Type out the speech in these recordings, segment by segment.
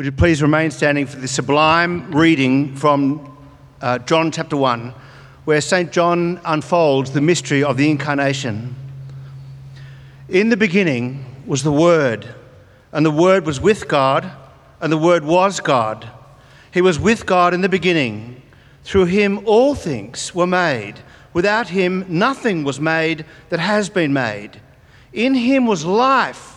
Would you please remain standing for the sublime reading from John chapter 1, where St. John unfolds the mystery of the Incarnation. In the beginning was the Word, and the Word was with God, and the Word was God. He was with God in the beginning. Through him all things were made. Without him nothing was made that has been made. In him was life,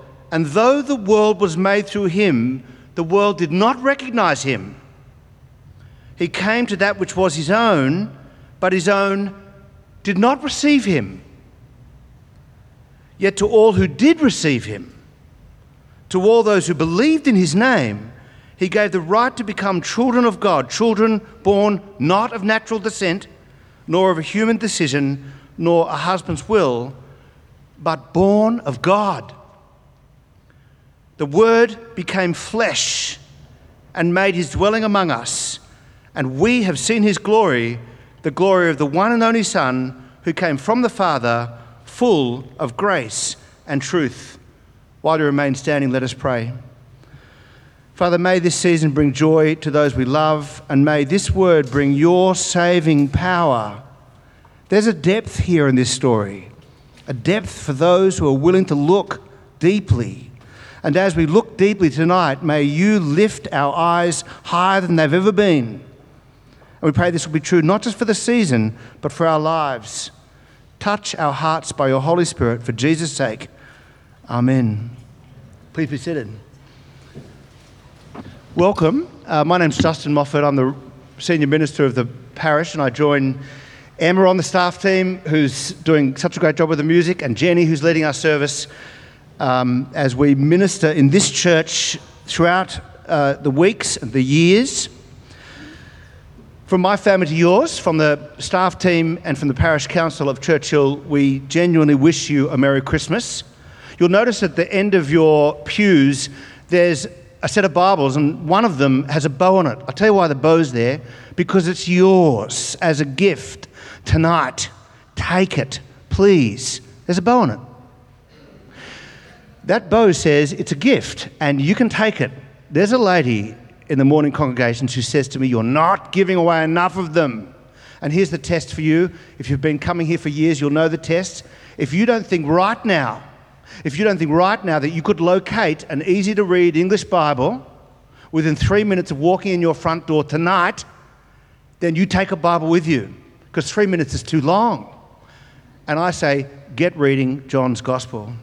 and though the world was made through him, the world did not recognize him. He came to that which was his own, but his own did not receive him. Yet to all who did receive him, to all those who believed in his name, he gave the right to become children of God, children born not of natural descent, nor of a human decision, nor a husband's will, but born of God. The Word became flesh and made his dwelling among us, and we have seen his glory, the glory of the one and only Son who came from the Father, full of grace and truth. While you remain standing, let us pray. Father, may this season bring joy to those we love, and may this word bring your saving power. There's a depth here in this story, a depth for those who are willing to look deeply. And as we look deeply tonight, may you lift our eyes higher than they've ever been. And we pray this will be true not just for the season, but for our lives. Touch our hearts by your Holy Spirit, for Jesus' sake. Amen. Please be seated. Welcome. My name's Justin Moffat. I'm the senior minister of the parish, and I join Emma on the staff team, who's doing such a great job with the music, and Jenny, who's leading our service, as we minister in this church throughout the weeks and the years. From my family to yours, from the staff team and from the parish council of Churchill, we genuinely wish you a Merry Christmas. You'll notice at the end of your pews, there's a set of Bibles, and one of them has a bow on it. I'll tell you why the bow's there, because it's yours as a gift. Tonight, take it, please. There's a bow on it. That bow says it's a gift and you can take it. There's a lady in the morning congregations who says to me, "You're not giving away enough of them." And here's the test for you. If you've been coming here for years, you'll know the test. If you don't think right now that you could locate an easy-to-read English Bible within 3 minutes of walking in your front door tonight, then you take a Bible with you, because 3 minutes is too long. And I say, get reading John's Gospel.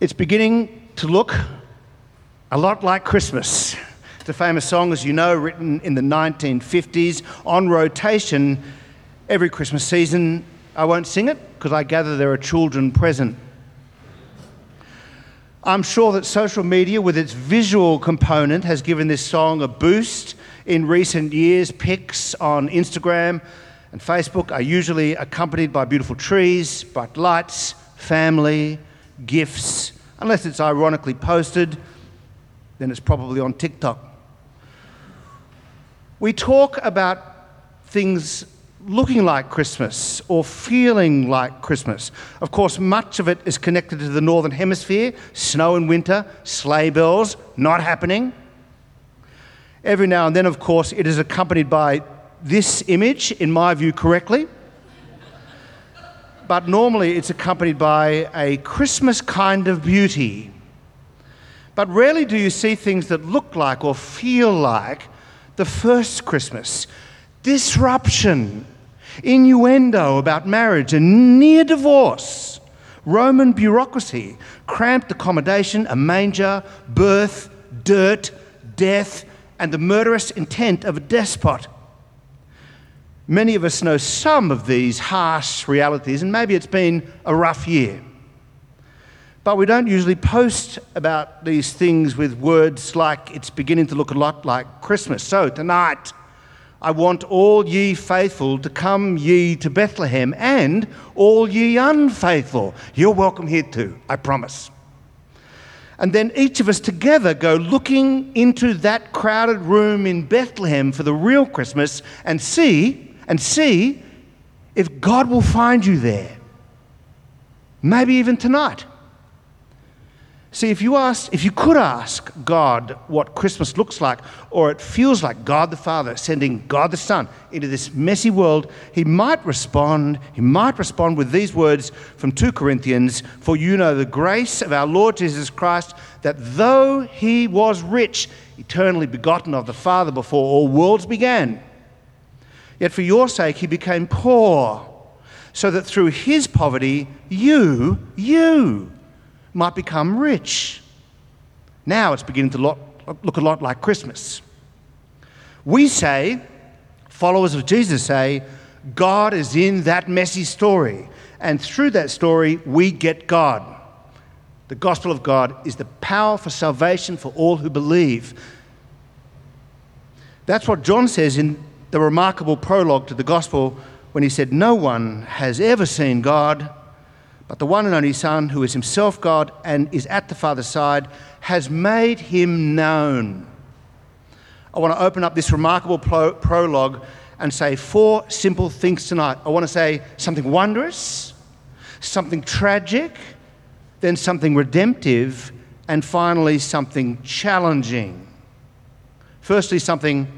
It's beginning to look a lot like Christmas. It's a famous song, as you know, written in the 1950s, on rotation every Christmas season. I won't sing it, because I gather there are children present. I'm sure that social media, with its visual component, has given this song a boost in recent years. Pics on Instagram and Facebook are usually accompanied by beautiful trees, bright lights, family, gifts. Unless it's ironically posted, then it's probably on TikTok. We talk about things looking like Christmas or feeling like Christmas. Of course, much of it is connected to the Northern Hemisphere, snow in winter, sleigh bells not happening. Every now and then, of course, it is accompanied by this image, in my view correctly, but normally it's accompanied by a Christmas kind of beauty. But rarely do you see things that look like or feel like the first Christmas. Disruption, innuendo about marriage and near divorce, Roman bureaucracy, cramped accommodation, a manger, birth, dirt, death, and the murderous intent of a despot. Many of us know some of these harsh realities, and maybe it's been a rough year. But we don't usually post about these things with words like it's beginning to look a lot like Christmas. So tonight, I want all ye faithful to come ye to Bethlehem, and all ye unfaithful. You're welcome here too, I promise. And then each of us together go looking into that crowded room in Bethlehem for the real Christmas and see if God will find you there. Maybe even tonight. See, if you could ask God what Christmas looks like, or it feels like God the Father sending God the Son into this messy world, he might respond with these words from 2 Corinthians, "For you know the grace of our Lord Jesus Christ, that though he was rich, eternally begotten of the Father before all worlds began, yet for your sake he became poor, so that through his poverty you might become rich." Now it's beginning to look a lot like Christmas. We say, followers of Jesus say, God is in that messy story. And through that story, we get God. The gospel of God is the power for salvation for all who believe. That's what John says in the remarkable prologue to the gospel when he said, "No one has ever seen God, but the one and only Son, who is himself God and is at the Father's side, has made him known." I want to open up this remarkable prologue and say 4 simple things tonight. I want to say something wondrous, something tragic, then something redemptive, and finally something challenging. Firstly, something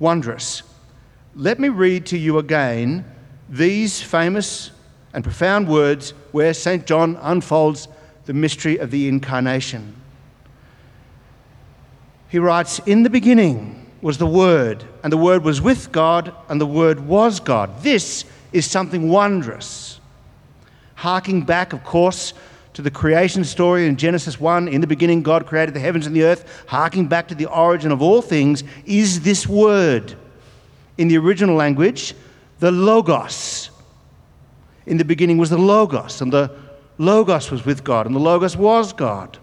wondrous. Let me read to you again these famous and profound words where St. John unfolds the mystery of the Incarnation. He writes, "In the beginning was the Word, and the Word was with God, and the Word was God." This is something wondrous. Harking back, of course, to the creation story in Genesis 1, in the beginning God created the heavens and the earth, harking back to the origin of all things, is this Word. In the original language, the Logos. In the beginning was the Logos, and the Logos was with God, and the Logos was God.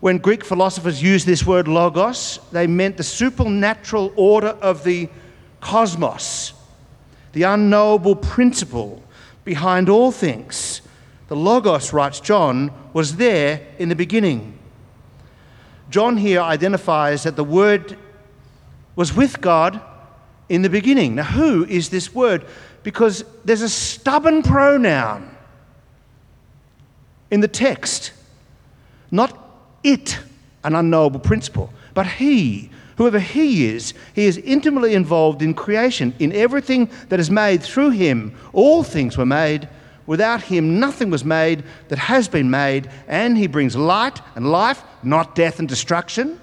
When Greek philosophers used this word logos, they meant the supernatural order of the cosmos, the unknowable principle behind all things. The Logos, writes John, was there in the beginning. John here identifies that the Word was with God in the beginning. Now, who is this Word? Because there's a stubborn pronoun in the text. Not it, an unknowable principle, but he. Whoever he is intimately involved in creation, in everything that is made through him. All things were made. Without him, nothing was made that has been made. And he brings light and life, not death and destruction.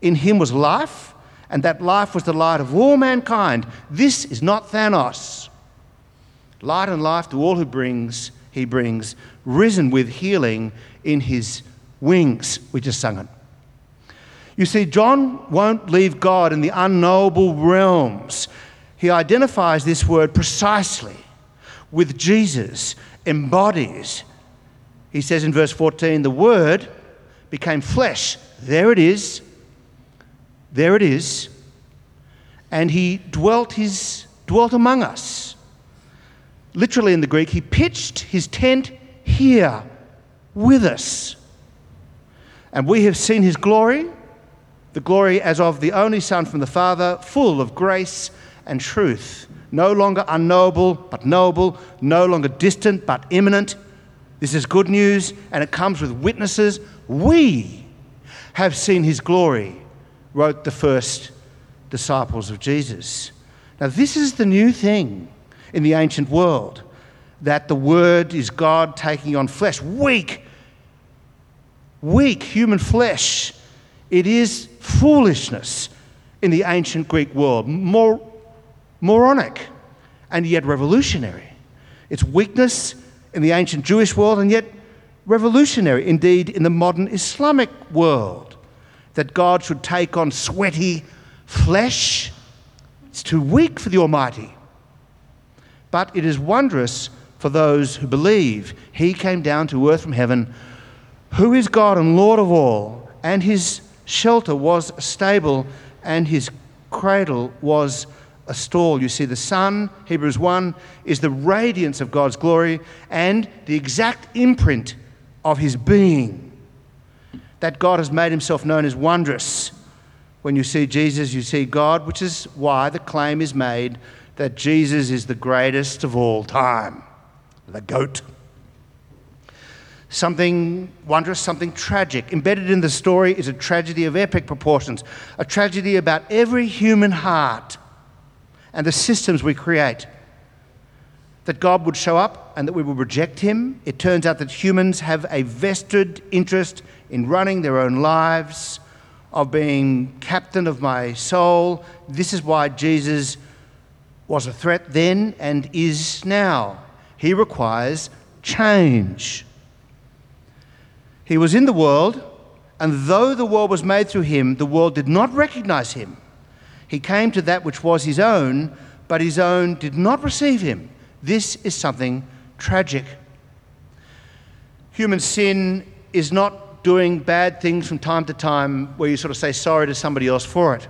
In him was life, and that life was the light of all mankind. This is not Thanos. Light and life to all who he brings, risen with healing in his wings. We just sung it. You see, John won't leave God in the unknowable realms. He identifies this Word precisely with Jesus, embodies. He says in verse 14, "The Word became flesh." There it is. "And he dwelt among us." Literally in the Greek, he pitched his tent here with us. "And we have seen his glory, the glory as of the only Son from the Father, full of grace and truth. No longer unknowable, but knowable. No longer distant, but imminent." This is good news, and it comes with witnesses. "We have seen his glory," wrote the first disciples of Jesus. Now, this is the new thing in the ancient world, that the Word is God taking on flesh, weak human flesh. It is foolishness in the ancient Greek world, moronic and yet revolutionary. It's weakness in the ancient Jewish world and yet revolutionary, indeed, in the modern Islamic world, that God should take on sweaty flesh. It's too weak for the Almighty. But it is wondrous for those who believe. He came down to earth from heaven, who is God and Lord of all, and his shelter was a stable, and his cradle was a stall. You see, the sun, Hebrews 1, is the radiance of God's glory and the exact imprint of his being. That God has made himself known as wondrous. When you see Jesus, you see God, which is why the claim is made that Jesus is the greatest of all time, the GOAT. Something wondrous, something tragic. Embedded in the story is a tragedy of epic proportions, a tragedy about every human heart and the systems we create. That God would show up and that we would reject him. It turns out that humans have a vested interest in running their own lives, of being captain of my soul. This is why Jesus was a threat then and is now. He requires change. He was in the world, and though the world was made through him, the world did not recognize him. He came to that which was his own, but his own did not receive him. This is something tragic. Human sin is not doing bad things from time to time where you sort of say sorry to somebody else for it.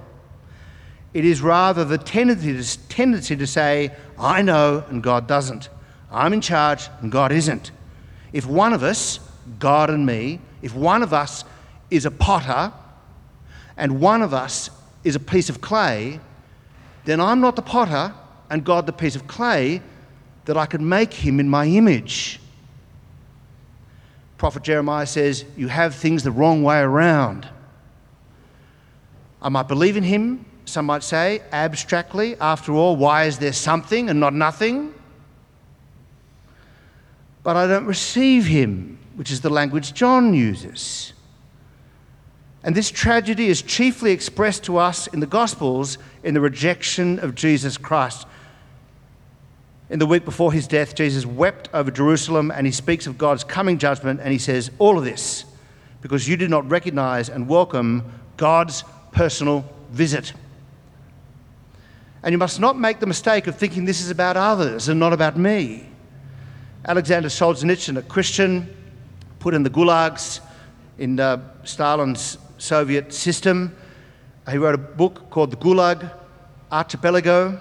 It is rather the tendency to say, I know and God doesn't. I'm in charge and God isn't. If one of us, God and me, if one of us is a potter and one of us is a piece of clay, then I'm not the potter and God the piece of clay, that I could make him in my image. Prophet Jeremiah says, you have things the wrong way around. I might believe in him, some might say, abstractly. After all, why is there something and not nothing? But I don't receive him, which is the language John uses. And this tragedy is chiefly expressed to us in the Gospels in the rejection of Jesus Christ. In the week before his death, Jesus wept over Jerusalem, and he speaks of God's coming judgment, and he says, all of this, because you did not recognize and welcome God's personal visit. And you must not make the mistake of thinking this is about others and not about me. Alexander Solzhenitsyn, a Christian, put in the gulags in Stalin's Soviet system. He wrote a book called The Gulag Archipelago,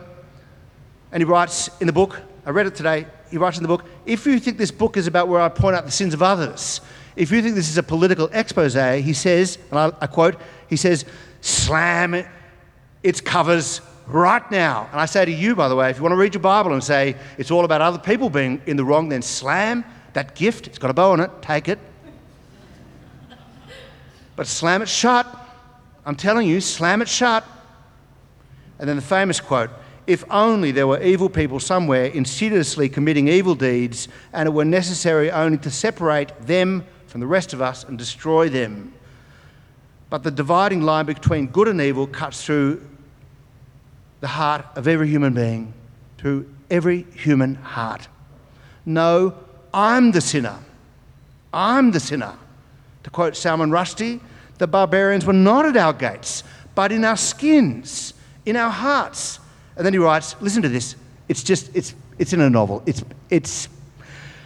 and he writes in the book, I read it today, he writes in the book, if you think this book is about where I point out the sins of others, if you think this is a political expose, he says, and I quote, he says, slam its covers right now. And I say to you, by the way, if you want to read your Bible and say it's all about other people being in the wrong, then slam that gift, it's got a bow on it, take it. But slam it shut. I'm telling you, slam it shut. And then the famous quote, if only there were evil people somewhere insidiously committing evil deeds, and it were necessary only to separate them from the rest of us and destroy them. But the dividing line between good and evil cuts through the heart of every human being, through every human heart. No, I'm the sinner. I'm the sinner. To quote Salman Rushdie, the barbarians were not at our gates, but in our skins, in our hearts. And then he writes, listen to this, it's in a novel.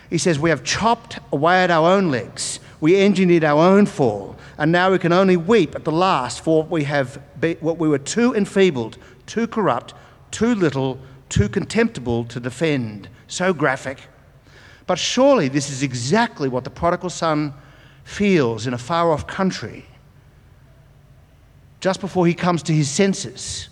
He says, we have chopped away at our own legs. We engineered our own fall. And now we can only weep at the last for what we were too enfeebled, too corrupt, too little, too contemptible to defend. So graphic. But surely this is exactly what the prodigal son feels in a far-off country just before he comes to his senses.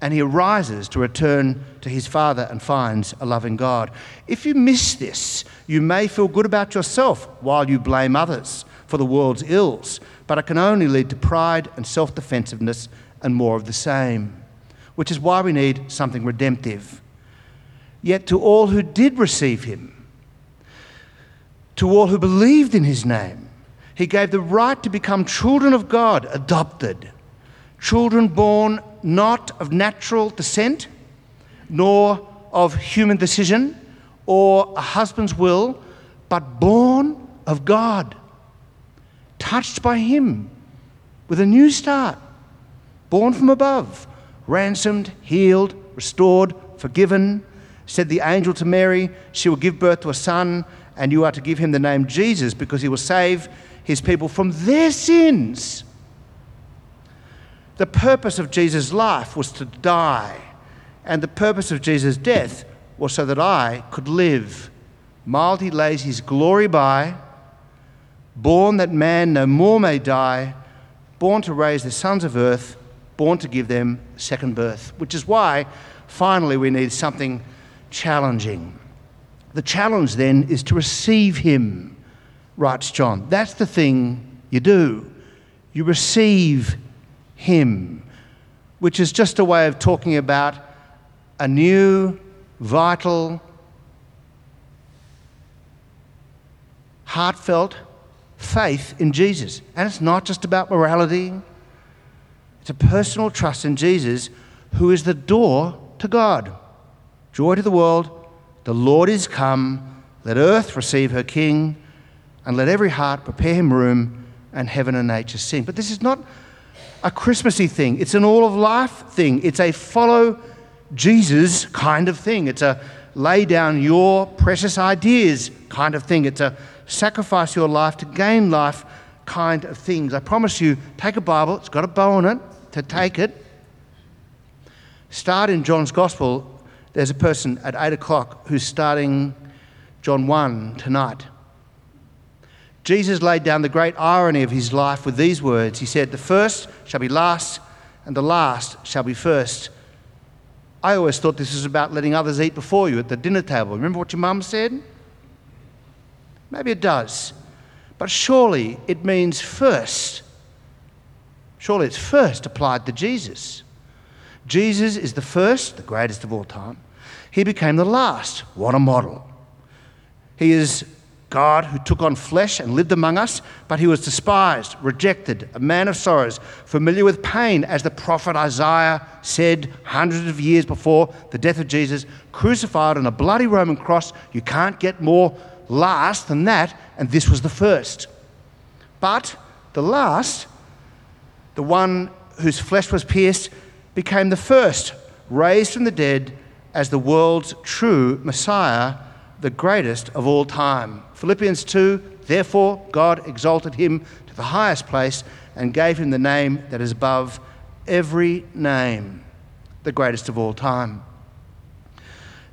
And he arises to return to his father and finds a loving God. If you miss this, you may feel good about yourself while you blame others for the world's ills, but it can only lead to pride and self-defensiveness and more of the same, which is why we need something redemptive. Yet to all who did receive him, to all who believed in his name, he gave the right to become children of God, adopted, children born not of natural descent, nor of human decision, or a husband's will, but born of God, touched by him with a new start, born from above, ransomed, healed, restored, forgiven, said the angel to Mary, she will give birth to a son, and you are to give him the name Jesus, because he will save his people from their sins. The purpose of Jesus' life was to die, and the purpose of Jesus' death was so that I could live. Mild he lays his glory by, born that man no more may die, born to raise the sons of earth, born to give them second birth. Which is why, finally, we need something challenging. The challenge, then, is to receive him, writes John. That's the thing you do. You receive him, which is just a way of talking about a new, vital, heartfelt faith in Jesus. And it's not just about morality. It's a personal trust in Jesus, who is the door to God. Joy to the world, the Lord is come, let earth receive her King, and let every heart prepare him room, and heaven and nature sing. But this is not a Christmassy thing. It's an all-of-life thing. It's a follow Jesus kind of thing. It's a lay down your precious ideas kind of thing. It's a sacrifice your life to gain life kind of things. I promise you, take a Bible. It's got a bow on it to take it. Start in John's Gospel. There's a person at 8 o'clock who's starting John 1 tonight. Jesus laid down the great irony of his life with these words. He said, "The first shall be last, and the last shall be first." I always thought this was about letting others eat before you at the dinner table. Remember what your mum said? Maybe it does. But surely it means first. Surely it's first applied to Jesus. Jesus is the first, the greatest of all time. He became the last. What a model. He is God who took on flesh and lived among us, but he was despised, rejected, a man of sorrows, familiar with pain, as the prophet Isaiah said hundreds of years before the death of Jesus, crucified on a bloody Roman cross. You can't get more last than that, and this was the first. But the last, the one whose flesh was pierced, became the first, raised from the dead as the world's true Messiah, the greatest of all time. Philippians 2, therefore God exalted him to the highest place and gave him the name that is above every name, the greatest of all time.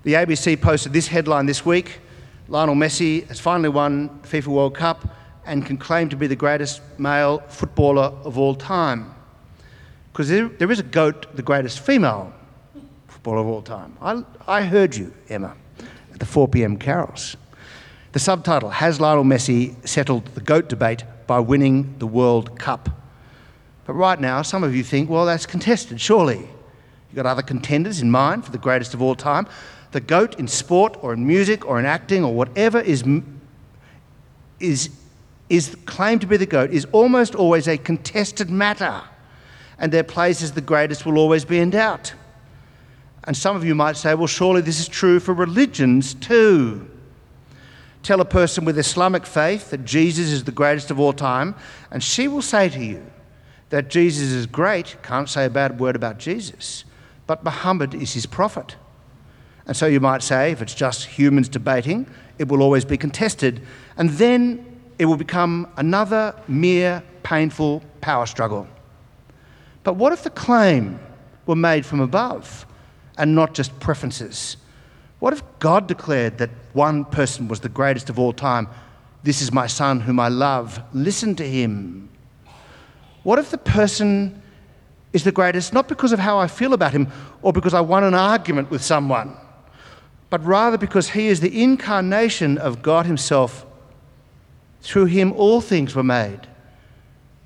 The ABC posted this headline this week: Lionel Messi has finally won FIFA World Cup and can claim to be the greatest male footballer of all time. Because there is a GOAT, the greatest female footballer of all time. I heard you, Emma, at the 4 p.m. carols. The subtitle: has Lionel Messi settled the GOAT debate by winning the World Cup? But right now, some of you think, well, that's contested, surely. You've got other contenders in mind for the greatest of all time. The GOAT in sport or in music or in acting or whatever is claimed to be the GOAT is almost always a contested matter, and their place as the greatest will always be in doubt. And some of you might say, well, surely this is true for religions too. Tell a person with Islamic faith that Jesus is the greatest of all time, and she will say to you that Jesus is great, can't say a bad word about Jesus, but Muhammad is his prophet. And so you might say, if it's just humans debating, it will always be contested, and then it will become another mere painful power struggle. But what if the claim were made from above, and not just preferences? What if God declared that one person was the greatest of all time? This is my son whom I love. Listen to him. What if the person is the greatest not because of how I feel about him or because I won an argument with someone, but rather because he is the incarnation of God himself? Through him all things were made.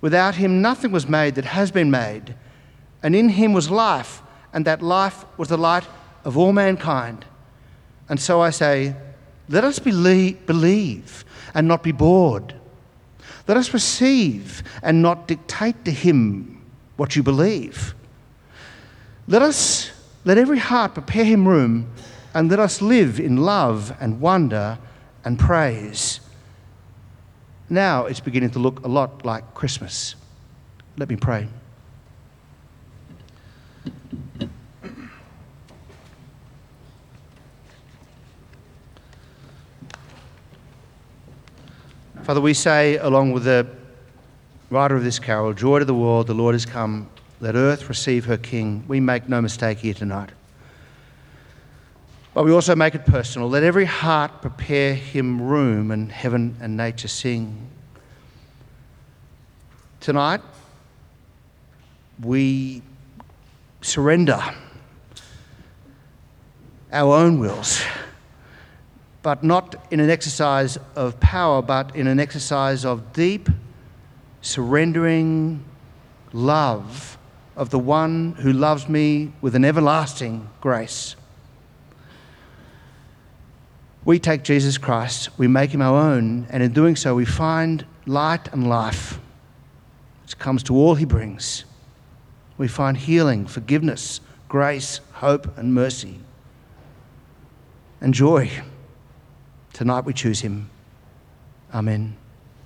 Without him nothing was made that has been made. And in him was life, and that life was the light of all mankind. And so I say, let us believe and not be bored. Let us receive and not dictate to him what you believe. Let every heart prepare him room, and let us live in love and wonder and praise. Now it's beginning to look a lot like Christmas. Let me pray. Father, we say, along with the writer of this carol, joy to the world, the Lord has come, let earth receive her King. We make no mistake here tonight. But we also make it personal. Let every heart prepare him room, and heaven and nature sing. Tonight, we surrender our own wills, but not in an exercise of power, but in an exercise of deep, surrendering love of the one who loves me with an everlasting grace. We take Jesus Christ, we make him our own, and in doing so we find light and life, which comes to all he brings. We find healing, forgiveness, grace, hope and mercy, and joy. Tonight we choose him. Amen.